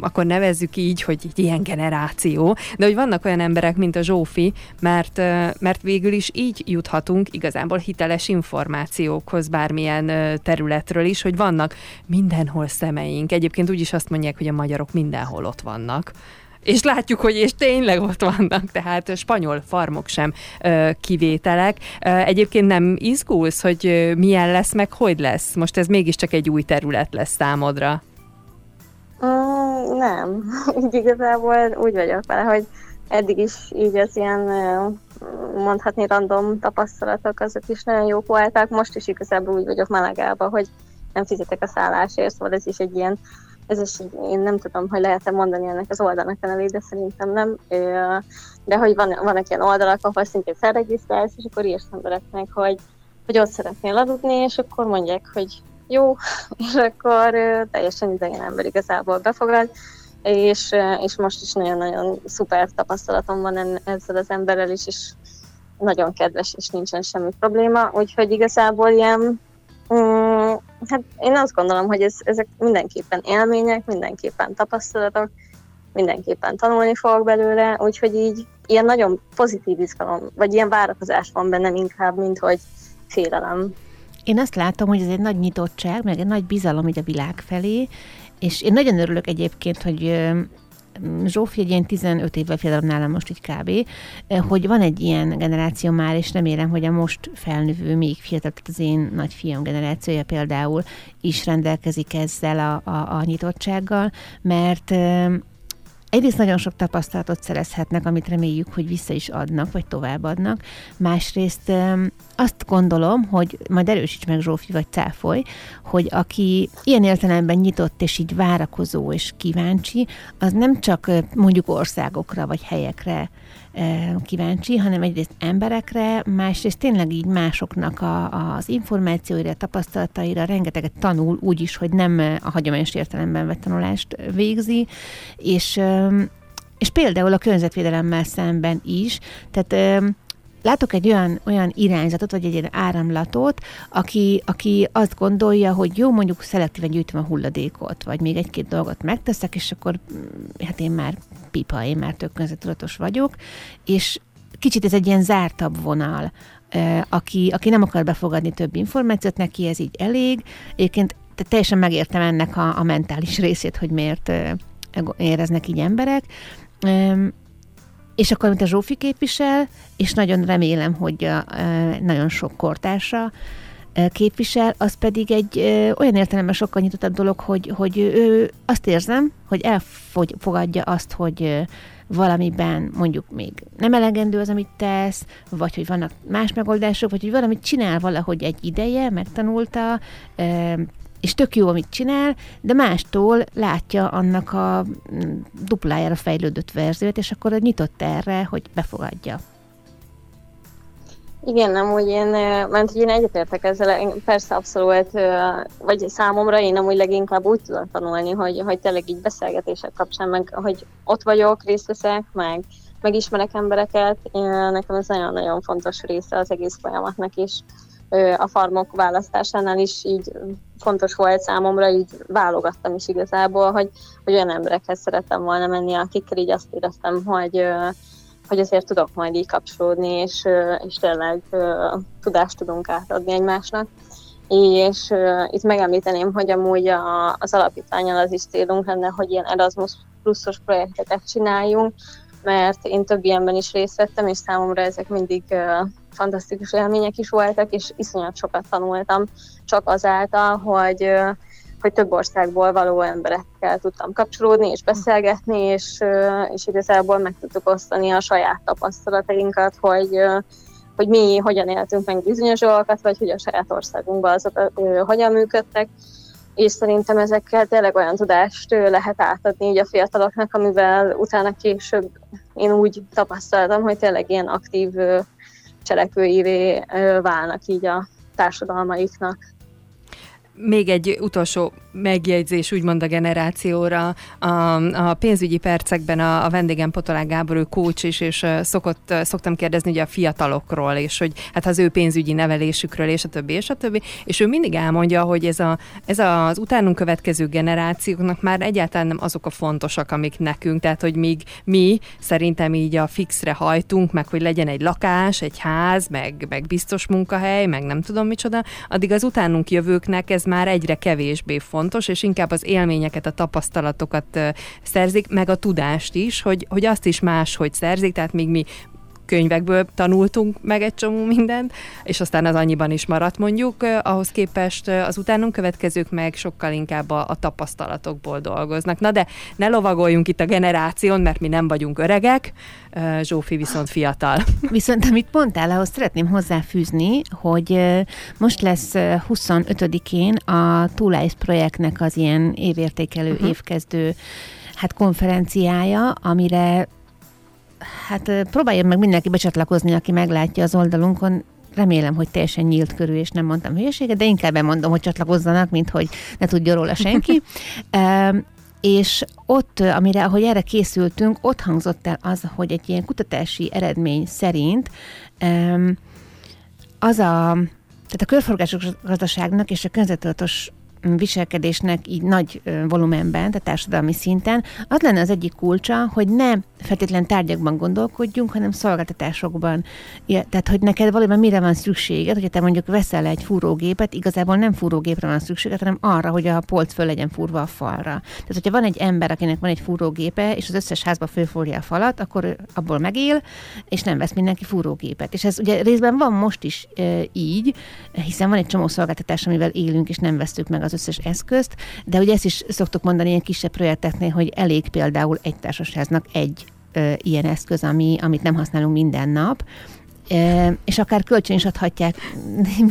akkor nevezzük így, hogy egy ilyen generáció, de hogy vannak olyan emberek, mint a Zsófi, mert, mert végül is így juthatunk igazából hiteles információkhoz bármilyen területről is, hogy vannak mindenhol szemeink. Egyébként úgyis azt mondják, hogy a magyarok mindenhol ott vannak. És látjuk, hogy és tényleg ott vannak, tehát spanyol farmok sem ö, kivételek. Egyébként nem izgulsz, hogy milyen lesz, meg hogy lesz? Most ez mégiscsak egy új terület lesz számodra. Mm, nem. Így igazából úgy vagyok vele, hogy eddig is így az ilyen, mondhatni random tapasztalatok, azok is nagyon jók voltak. Most is igazából úgy vagyok Malagában, hogy nem fizetek a szállásért, szóval ez is egy ilyen. Ez is, én nem tudom, hogy lehet-e mondani ennek az oldalnak a nevét, de szerintem nem. De hogy van, vannak ilyen oldalak, ahol szintén felregisztrálsz, és akkor írsz embereknek, hogy, hogy ott szeretnél aludni, és akkor mondják, hogy jó, és akkor teljesen idegen ember igazából befoglalt. És, és most is nagyon-nagyon szuper tapasztalatom van ezzel az emberrel is, és nagyon kedves, és nincsen semmi probléma. Úgyhogy igazából ilyen... Mm, hát én azt gondolom, hogy ez, ezek mindenképpen élmények, mindenképpen tapasztalatok, mindenképpen tanulni fogok belőle, úgyhogy így ilyen nagyon pozitív izgalom, vagy ilyen várakozás van bennem inkább, mint hogy félelem. Én azt látom, hogy ez egy nagy nyitottság, meg egy nagy bizalom így a világ felé, és én nagyon örülök egyébként, hogy Zsófia egy ilyen tizenöt évvel fiatalabb nálam most így kb., hogy van egy ilyen generáció már, és remélem, hogy a most felnövő még fiatal, tehát az én nagyfiam generációja például is rendelkezik ezzel a, a, a nyitottsággal, mert egyrészt nagyon sok tapasztalatot szerezhetnek, amit reméljük, hogy vissza is adnak, vagy továbbadnak. Másrészt azt gondolom, hogy majd erősíts meg Zsófi, vagy cáfolj, hogy aki ilyen értelemben nyitott, és így várakozó, és kíváncsi, az nem csak mondjuk országokra, vagy helyekre kíváncsi, hanem egyrészt emberekre, másrészt tényleg így másoknak a, az információira, tapasztalataira, rengeteget tanul, úgyis, hogy nem a hagyományos értelemben vett tanulást végzi, és, és például a környezetvédelemmel szemben is, tehát látok egy olyan, olyan irányzatot, vagy egy ilyen áramlatot, aki, aki azt gondolja, hogy jó, mondjuk szelektíven gyűjtöm a hulladékot, vagy még egy-két dolgot megteszek, és akkor hát én már pipa, én már tök környezettudatos vagyok, és kicsit ez egy ilyen zártabb vonal, aki, aki nem akar befogadni több információt, neki ez így elég. Egyébként teljesen megértem ennek a, a mentális részét, hogy miért éreznek így emberek. És akkor, mint a Zsófi képvisel, és nagyon remélem, hogy a, a, nagyon sok kortársa képvisel, az pedig egy ö, olyan értelemben sokkal nyitottabb dolog, hogy, hogy ő azt érzem, hogy elfogadja azt, hogy valamiben mondjuk még nem elegendő az, amit tesz, vagy hogy vannak más megoldások, vagy hogy valamit csinál valahogy egy ideje, megtanulta, ö, és tök jó, amit csinál, de mástól látja annak a duplájára fejlődött verziót, és akkor nyitott erre, hogy befogadja. Igen, amúgy én, mert én egyetértek ezzel, persze abszolút, vagy számomra én amúgy leginkább úgy tudom tanulni, hogy, hogy tényleg így beszélgetések kapcsán, meg hogy ott vagyok, részt veszek, meg megismerek embereket, én, nekem ez nagyon-nagyon fontos része az egész folyamatnak is. A farmok választásánál is így fontos volt számomra, így válogattam is igazából, hogy, hogy olyan emberekhez szerettem volna menni, akikkel így azt éreztem, hogy, hogy azért tudok majd így kapcsolódni, és, és tényleg tudást tudunk átadni egymásnak. És itt megemlíteném, hogy amúgy a, az alapítványon az is célunk lenne, hogy ilyen Erasmus pluszos projekteket csináljunk, mert én több ilyenben is részt vettem, és számomra ezek mindig uh, fantasztikus élmények is voltak, és iszonyat sokat tanultam csak azáltal, hogy, uh, hogy több országból való emberekkel tudtam kapcsolódni, és beszélgetni, és, uh, és igazából meg tudtuk osztani a saját tapasztalatainkat, hogy, uh, hogy mi hogyan éltünk meg bizonyos dolgokat, vagy hogy a saját országunkban azok uh, hogyan működtek, és szerintem ezekkel tényleg olyan tudást lehet átadni így a fiataloknak, amivel utána később én úgy tapasztaltam, hogy tényleg ilyen aktív cselekvőivé válnak így a társadalmaiknak. Még egy utolsó megjegyzés, úgymond a generációra. A, a pénzügyi percekben a, a vendégem Potolák Gábor, ő coach is, és szokott, szoktam kérdezni ugye a fiatalokról, és hogy hát az ő pénzügyi nevelésükről, és a többi, és a többi. És ő mindig elmondja, hogy ez, a, ez az utánunk következő generációknak már egyáltalán nem azok a fontosak, amik nekünk. Tehát, hogy még mi szerintem így a fixre hajtunk, meg hogy legyen egy lakás, egy ház, meg, meg biztos munkahely, meg nem tudom micsoda, addig az utánunk jövőknek ez már egyre kevésbé fontos, és inkább az élményeket, a tapasztalatokat szerzik, meg a tudást is, hogy, hogy azt is máshogy szerzik, tehát még mi könyvekből tanultunk meg egy csomó mindent, és aztán az annyiban is maradt mondjuk, ahhoz képest az utánunk következők meg sokkal inkább a, a tapasztalatokból dolgoznak. Na de ne lovagoljunk itt a generáción, mert mi nem vagyunk öregek, Zsófi viszont fiatal. Viszont amit mondtál, ahhoz szeretném hozzáfűzni, hogy most lesz huszonötödikén a Two Life projektnek az ilyen évértékelő, uh-huh. évkezdő hát konferenciája, amire hát próbáljon meg mindenki becsatlakozni, aki meglátja az oldalunkon. Remélem, hogy teljesen nyílt körül, és nem mondtam hülyeséget, de inkább bemondom, hogy csatlakozzanak, mint hogy ne tudja róla senki. um, és ott, amire, ahogy erre készültünk, ott hangzott el az, hogy egy ilyen kutatási eredmény szerint um, az a, tehát a körforgásos gazdaságnak és a környezettudatos viselkedésnek így nagy volumenben, tehát társadalmi szinten, az lenne az egyik kulcsa, hogy ne feltétlen tárgyakban gondolkodjunk, hanem szolgáltatásokban. Ja, tehát, hogy neked valójában mire van szükséged, hogyha te mondjuk veszel egy fúrógépet, igazából nem fúrógépre van szükséged, hanem arra, hogy a polc föl legyen fúrva a falra. Tehát, hogyha van egy ember, akinek van egy fúrógépe, és az összes házba fölfúrja a falat, akkor abból megél, és nem vesz mindenki fúrógépet. És ez ugye részben van most is e, így, hiszen van egy csomó szolgáltatás, amivel élünk, és nem vesztük meg az összes eszközt, de ugye ezt is szoktuk mondani ilyen kisebb projekteknél, hogy elég például egy társasháznak egy ö, ilyen eszköz, ami, amit nem használunk minden nap, e, és akár kölcsön is adhatják,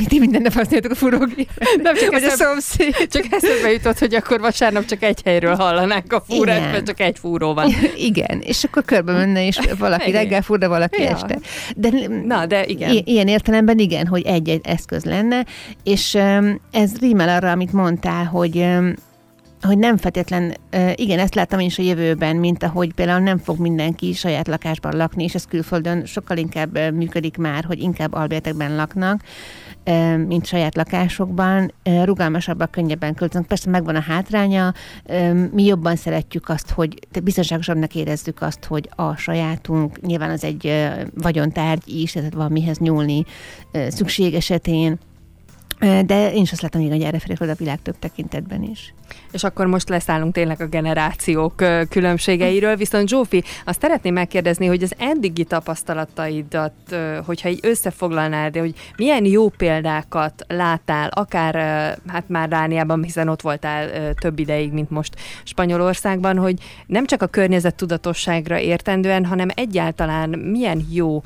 ti minden nap használjátok a fúrógépet. Nem csak ez a szomszéd. Csak eszembe jutott, hogy akkor vasárnap csak egy helyről hallanánk a fúrát, mert csak egy fúró van. Igen, és akkor körbe menne, és valaki reggel fúr, de valaki ja. este. De, Na, de igen. I- ilyen értelemben igen, hogy egy-egy eszköz lenne, és um, ez rímel arra, amit mondtál, hogy um, hogy nem feltétlen, igen, ezt láttam én is a jövőben, mint ahogy például nem fog mindenki saját lakásban lakni, és ez külföldön sokkal inkább működik már, hogy inkább albérletekben laknak, mint saját lakásokban, rugalmasabbak, könnyebben költöznek. Persze megvan a hátránya, mi jobban szeretjük azt, hogy biztonságosabbnak érezzük azt, hogy a sajátunk, nyilván az egy vagyontárgy is, tehát valamihez nyúlni szükség esetén, de én is azt látom, hogy erre felé fordul a világ több tekintetben is. És akkor most leszállunk tényleg a generációk különbségeiről, viszont Zsófi, azt szeretném megkérdezni, hogy az eddigi tapasztalataidat, hogyha így összefoglalnád, hogy milyen jó példákat láttál, akár hát már Dániában, hiszen ott voltál több ideig, mint most Spanyolországban, hogy nem csak a környezettudatosságra értendően, hanem egyáltalán milyen jó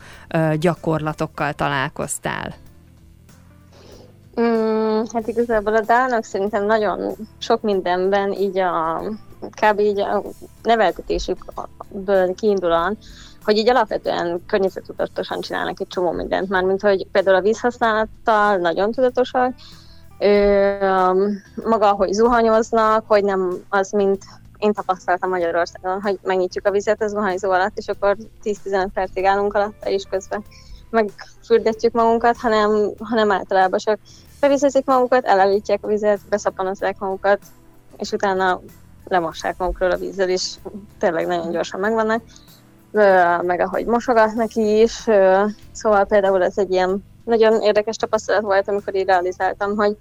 gyakorlatokkal találkoztál? Mm, hát igazából a dánok szerintem nagyon sok mindenben így a kb. Így a neveltetésükből kiindulóan, hogy így alapvetően környezettudatosan csinálnak egy csomó mindent, mármint hogy például a vízhasználattal nagyon tudatosak, ö, maga, hogy zuhanyoznak, hogy nem az, mint én tapasztaltam Magyarországon, hogy megnyitjuk a vizet a zuhanyzó alatt, és akkor tíz-tizenöt percig állunk alatta, és közben megfürdetjük magunkat, hanem, hanem általában csak bevizezik magukat, elállítják a vizet, beszaponozzák magukat, és utána lemossák magukról a vízzel, és tényleg nagyon gyorsan megvannak, meg ahogy mosogatnak is, szóval például ez egy ilyen nagyon érdekes tapasztalat volt, amikor így realizáltam, hogy,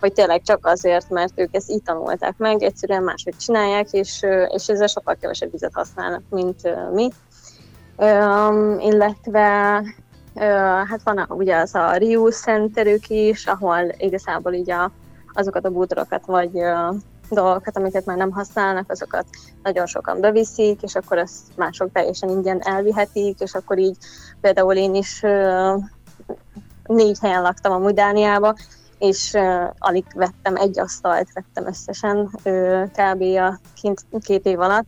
hogy tényleg csak azért, mert ők ezt így tanulták meg, egyszerűen máshogy csinálják, és, és ezzel sokkal kevesebb vizet használnak, mint mi. Illetve hát van a, ugye az a Rio Centerük is, ahol igazából így a, azokat a bútorokat vagy uh, dolgokat, amiket már nem használnak, azokat nagyon sokan beviszik, és akkor ezt mások teljesen ingyen elvihetik, és akkor így például én is uh, négy helyen laktam amúgy Dániába, és uh, alig vettem egy asztalt, vettem összesen uh, kb. A kint, két év alatt,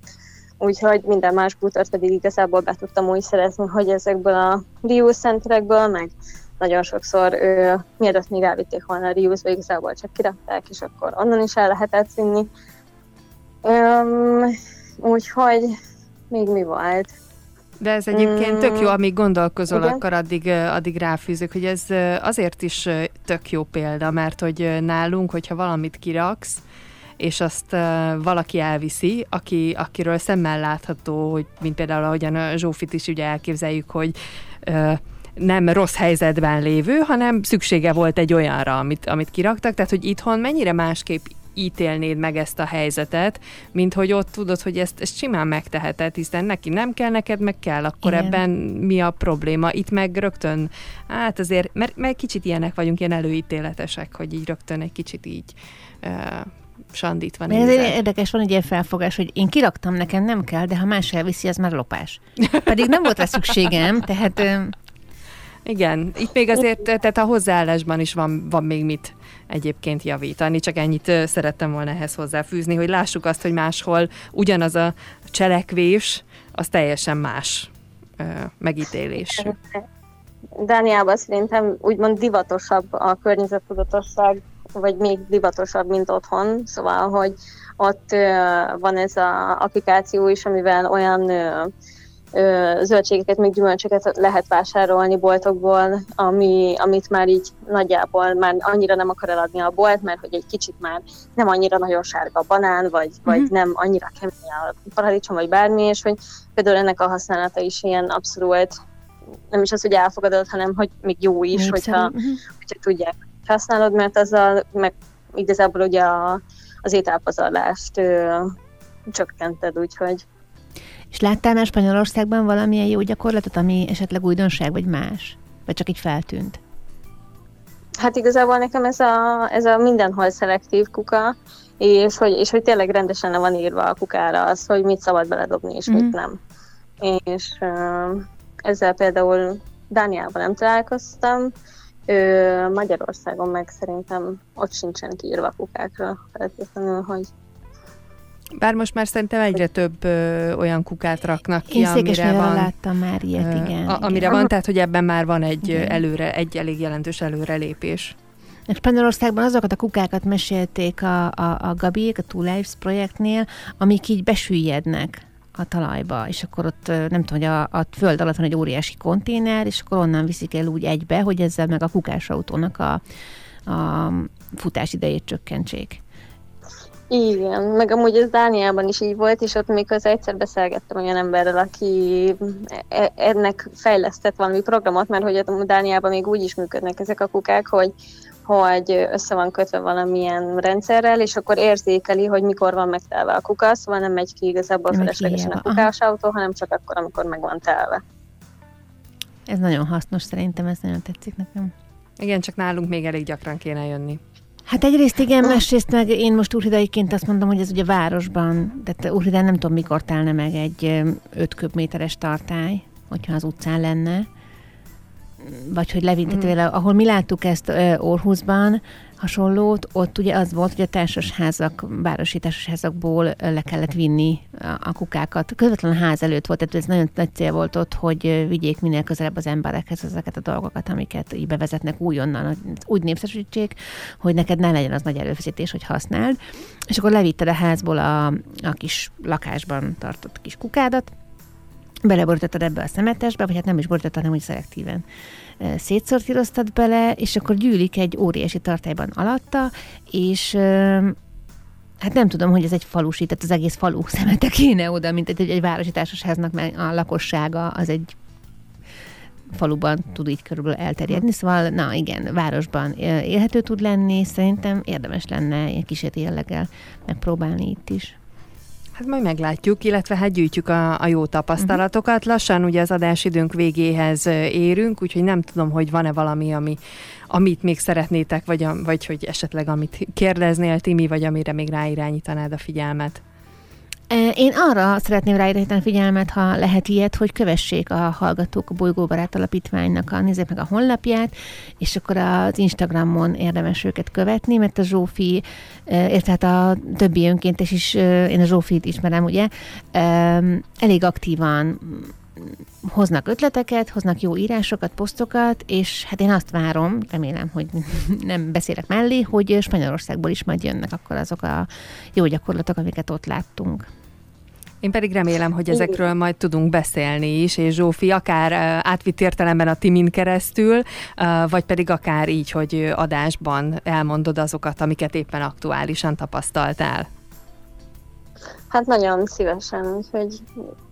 úgyhogy minden más bútort pedig igazából be tudtam úgy szerezni, hogy ezekből a reuse-centerekből, meg nagyon sokszor ö, mielőtt még elvitték volna a reuse-be, igazából csak kirakták, és akkor onnan is el lehetett vinni. Öm, úgyhogy még mi volt? De ez egyébként tök jó, amíg gondolkozol, igen? Akkor addig, addig ráfűzök, hogy ez azért is tök jó példa, mert hogy nálunk, hogyha valamit kiraksz, és azt uh, valaki elviszi, aki, akiről szemmel látható, hogy mint például ahogyan a Zsófit is ugye elképzeljük, hogy uh, nem rossz helyzetben lévő, hanem szüksége volt egy olyanra, amit, amit kiraktak, tehát hogy itthon mennyire másképp ítélnéd meg ezt a helyzetet, mint hogy ott tudod, hogy ezt, ezt simán megteheted, hiszen neki nem kell, neked meg kell, akkor igen. Ebben mi a probléma? Itt meg rögtön, hát azért, mert, mert kicsit ilyenek vagyunk, ilyen előítéletesek, hogy így rögtön egy kicsit így uh, sandít van. Ez érdekes, van egy ilyen felfogás, hogy én kiraktam, nekem nem kell, de ha más elviszi, az már lopás. Pedig nem volt rá szükségem, tehát... Igen, itt még azért, tehát a hozzáállásban is van, van még mit egyébként javítani, csak ennyit szerettem volna ehhez hozzáfűzni, hogy lássuk azt, hogy máshol ugyanaz a cselekvés, az teljesen más megítélés. Dániában szerintem úgymond divatosabb a környezettudatosság, vagy még divatosabb, mint otthon, szóval, hogy ott ö, van ez az applikáció is, amivel olyan ö, zöldségeket, még gyümölcsöket lehet vásárolni boltokból, ami, amit már így nagyjából már annyira nem akar eladni a bolt, mert hogy egy kicsit már nem annyira nagyon sárga a banán, vagy, mm. vagy nem annyira kemény a paradicsom, vagy bármi, és hogy például ennek a használata is ilyen abszolút, nem is az, hogy elfogadott, hanem hogy még jó is, hogyha, hogyha tudják, hogy használod, mert azzal meg igazából ugye a, az ételpazarlást ö, csökkented, úgyhogy. És láttál már Spanyolországban valamilyen jó gyakorlatot, ami esetleg újdonság, vagy más? Vagy csak így feltűnt? Hát igazából nekem ez a, ez a mindenhol szelektív kuka, és hogy, és hogy tényleg rendesen le van írva a kukára az, hogy mit szabad beledobni, és mm. mit nem. És ö, ezzel például Dániában nem találkoztam, ö, Magyarországon meg szerintem ott sincsen kiírva a kukákra, feltétlenül, hogy... Bár most már szerintem egyre több ö, olyan kukát raknak ki, amire van, láttam már ilyet, igen, a, amire igen. van, tehát hogy ebben már van egy, előre, egy elég jelentős előrelépés. Spanyolországban azokat a kukákat mesélték a, a, a Gabiék, a Two Life projektnél, amik így besüllyednek a talajba, és akkor ott nem tudom, hogy a, a föld alatt van egy óriási konténer, és akkor onnan viszik el úgy egybe, hogy ezzel meg a kukás autónak a, a futás idejét csökkentsék. Igen, meg amúgy ez Dániában is így volt, és ott még az egyszer beszélgettem olyan emberrel, aki ennek fejlesztett valami programot, mert hogy Dániában még úgy is működnek ezek a kukák, hogy, hogy össze van kötve valamilyen rendszerrel, és akkor érzékeli, hogy mikor van megtelve a kuka, szóval nem megy ki igazából feleslegesen a kukás autó, hanem csak akkor, amikor meg van telve. Ez nagyon hasznos, szerintem ez nagyon tetszik nekem. Igen, csak nálunk még elég gyakran kéne jönni. Hát egyrészt igen, másrészt meg én most úrhidaiként azt mondom, hogy ez ugye városban, tehát Úrhidán nem tudom, mikor telne meg egy öt köbméteres tartály, hogyha az utcán lenne, vagy hogy levintetőle, ahol mi láttuk ezt Aarhusban hasonlót, ott ugye az volt, hogy a társasházak, városi társasházakból le kellett vinni a kukákat. Közvetlenül a ház előtt volt, tehát ez nagyon nagy cél volt ott, hogy vigyék minél közelebb az emberekhez ezeket a dolgokat, amiket így bevezetnek újonnan, úgy népszerűsítsék, hogy neked ne legyen az nagy előfeszítés, hogy használd. És akkor levitted a házból a, a kis lakásban tartott kis kukádat, beleborítottad ebbe a szemetesbe, vagy hát nem is borítottad, hanem úgy szelektíven szétszortíroztad bele, és akkor gyűlik egy óriási tartályban alatta, és hát nem tudom, hogy ez egy falusi, tehát az egész falu szemete kéne oda, mint egy, egy városi társasháznak, mert a lakossága az egy faluban tud így körülbelül elterjedni, szóval na igen, városban élhető tud lenni, szerintem érdemes lenne ilyen kísérleti jelleggel megpróbálni itt is. Hát majd meglátjuk, illetve hát gyűjtjük a, a jó tapasztalatokat. Lassan ugye az adásidőnk végéhez érünk, úgyhogy nem tudom, hogy van-e valami, ami, amit még szeretnétek, vagy, vagy hogy esetleg amit kérdeznél, Timi, vagy amire még ráirányítanád a figyelmet. Én arra szeretném ráirányítani a figyelmet, ha lehet ilyet, hogy kövessék a hallgatók a Bolygó Barát Alapítványnak, a, nézzék meg a honlapját, és akkor az Instagramon érdemes őket követni, mert a Zsófi, illetve hát a többi önkéntes is, én a Zsófit ismerem, ugye, elég aktívan hoznak ötleteket, hoznak jó írásokat, posztokat, és hát én azt várom, remélem, hogy nem beszélek mellé, hogy Spanyolországból is majd jönnek akkor azok a jó gyakorlatok, amiket ott láttunk. Én pedig remélem, hogy ezekről majd tudunk beszélni is, és Zsófi akár átvitt értelemben a Timin keresztül, vagy pedig akár így, hogy adásban elmondod azokat, amiket éppen aktuálisan tapasztaltál. Hát nagyon szívesen, úgyhogy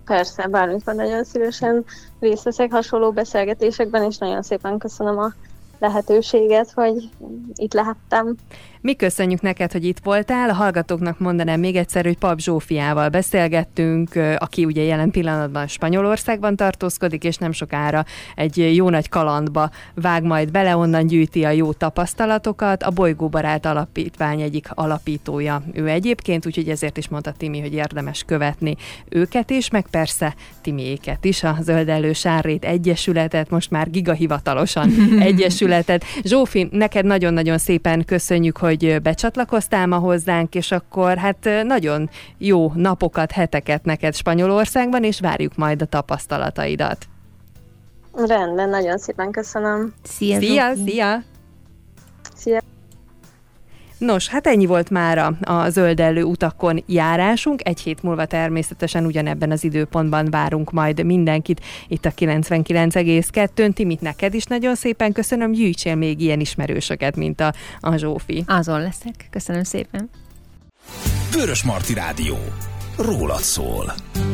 persze, bármikor nagyon szívesen részt veszek hasonló beszélgetésekben, és nagyon szépen köszönöm a lehetőséget, hogy itt lehettem. Mi köszönjük neked, hogy itt voltál. A hallgatóknak mondanám még egyszer, hogy Papp Zsófiával beszélgettünk, aki ugye jelen pillanatban Spanyolországban tartózkodik, és nem sokára egy jó nagy kalandba vág majd bele, onnan gyűjti a jó tapasztalatokat. A Bolygó Barát Alapítvány egyik alapítója ő egyébként, úgyhogy ezért is mondta Timi, hogy érdemes követni őket is, meg persze Timiéket is, a Zöldellő Sárrét Egyesületet, most már gigahivatalosan Egyesületet. Zsófi, neked nagyon-nagyon szépen köszönjük, hogy hogy becsatlakoztál ma hozzánk, és akkor hát nagyon jó napokat, heteket neked Spanyolországban, és várjuk majd a tapasztalataidat. Rendben, nagyon szépen köszönöm. Szia, szia! Szia! Nos, hát ennyi volt mára a zöldellő utakon járásunk. Egy hét múlva természetesen ugyanebben az időpontban várunk majd mindenkit itt a kilencvenkilenc egész kettőn. Timit, neked is nagyon szépen köszönöm, gyűjtsél még ilyen ismerősöket, mint a, a Zsófi. Azon leszek. Köszönöm szépen. Vörösmarty Rádió. Rólad szól.